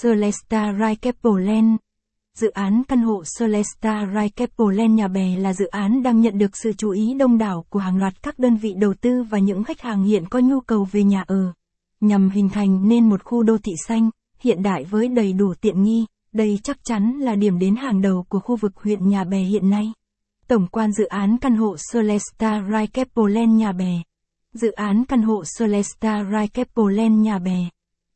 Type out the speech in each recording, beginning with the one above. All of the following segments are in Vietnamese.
Celesta Rise Keppel Land. Dự án căn hộ Celesta Rise Keppel Land Nhà Bè là dự án đang nhận được sự chú ý đông đảo của hàng loạt các đơn vị đầu tư và những khách hàng hiện có nhu cầu về nhà ở, nhằm hình thành nên một khu đô thị xanh, hiện đại với đầy đủ tiện nghi. Đây chắc chắn là điểm đến hàng đầu của khu vực huyện Nhà Bè hiện nay. Tổng quan dự án căn hộ Celesta Rise Keppel Land Nhà Bè. Dự án căn hộ Celesta Rise Keppel Land Nhà Bè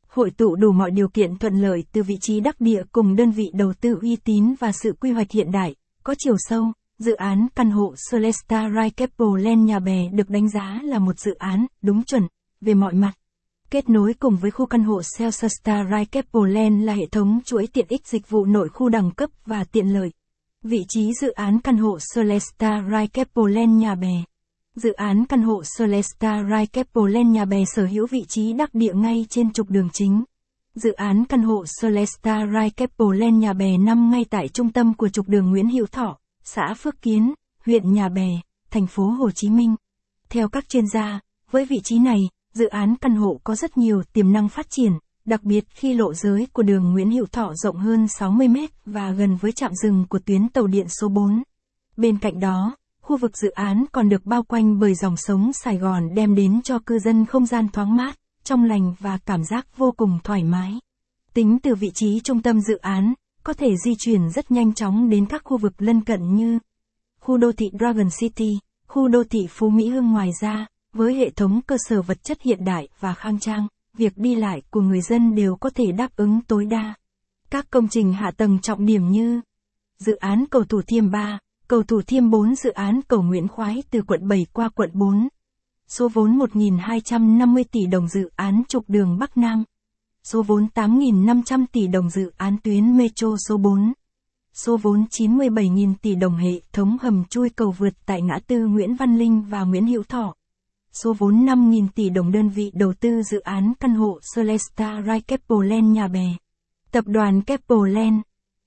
hội tụ đủ mọi điều kiện thuận lợi từ vị trí đắc địa cùng đơn vị đầu tư uy tín và sự quy hoạch hiện đại, có chiều sâu. Dự án căn hộ Celesta Rise Keppel Land Nhà Bè được đánh giá là một dự án đúng chuẩn về mọi mặt. Kết nối cùng với khu căn hộ Celesta Rise Keppel Land là hệ thống chuỗi tiện ích dịch vụ nội khu đẳng cấp và tiện lợi. Vị trí dự án căn hộ Celesta Rise Keppel Land Nhà Bè. Dự án căn hộ Celesta Rise Keppel Land Nhà Bè sở hữu vị trí đắc địa ngay trên trục đường chính. Dự án căn hộ Celesta Rise Keppel Land Nhà Bè nằm ngay tại trung tâm của trục đường Nguyễn Hữu Thọ, xã Phước Kiến, huyện Nhà Bè, thành phố Hồ Chí Minh. Theo các chuyên gia, với vị trí này, dự án căn hộ có rất nhiều tiềm năng phát triển, đặc biệt khi lộ giới của đường Nguyễn Hữu Thọ rộng hơn 60 m và gần với trạm dừng của tuyến tàu điện số 4. Bên cạnh đó, khu vực dự án còn được bao quanh bởi dòng sống Sài Gòn đem đến cho cư dân không gian thoáng mát, trong lành và cảm giác vô cùng thoải mái. Tính từ vị trí trung tâm dự án, có thể di chuyển rất nhanh chóng đến các khu vực lân cận như khu đô thị Dragon City, khu đô thị Phú Mỹ Hưng. Ngoài ra, với hệ thống cơ sở vật chất hiện đại và khang trang, việc đi lại của người dân đều có thể đáp ứng tối đa. Các công trình hạ tầng trọng điểm như dự án Cầu Thủ Thiêm 3, Cầu Thủ Thiêm 4, dự án Cầu Nguyễn Khoái từ quận 7 qua quận 4. Số vốn 1.250 tỷ đồng dự án trục đường Bắc Nam. Số vốn 8.500 tỷ đồng dự án tuyến Metro số 4. Số vốn 97.000 tỷ đồng hệ thống hầm chui cầu vượt tại ngã tư Nguyễn Văn Linh và Nguyễn Hữu Thọ. Số vốn 5.000 tỷ đồng đơn vị đầu tư dự án căn hộ Celesta Rise Keppel Land Nhà Bè. Tập đoàn Keppel Land.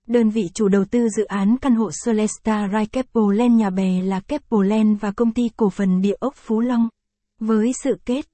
Đơn vị chủ đầu tư dự án căn hộ Celesta Rise Keppel Land Nhà Bè là Keppel Land và công ty cổ phần Địa ốc Phú Long. Với sự kết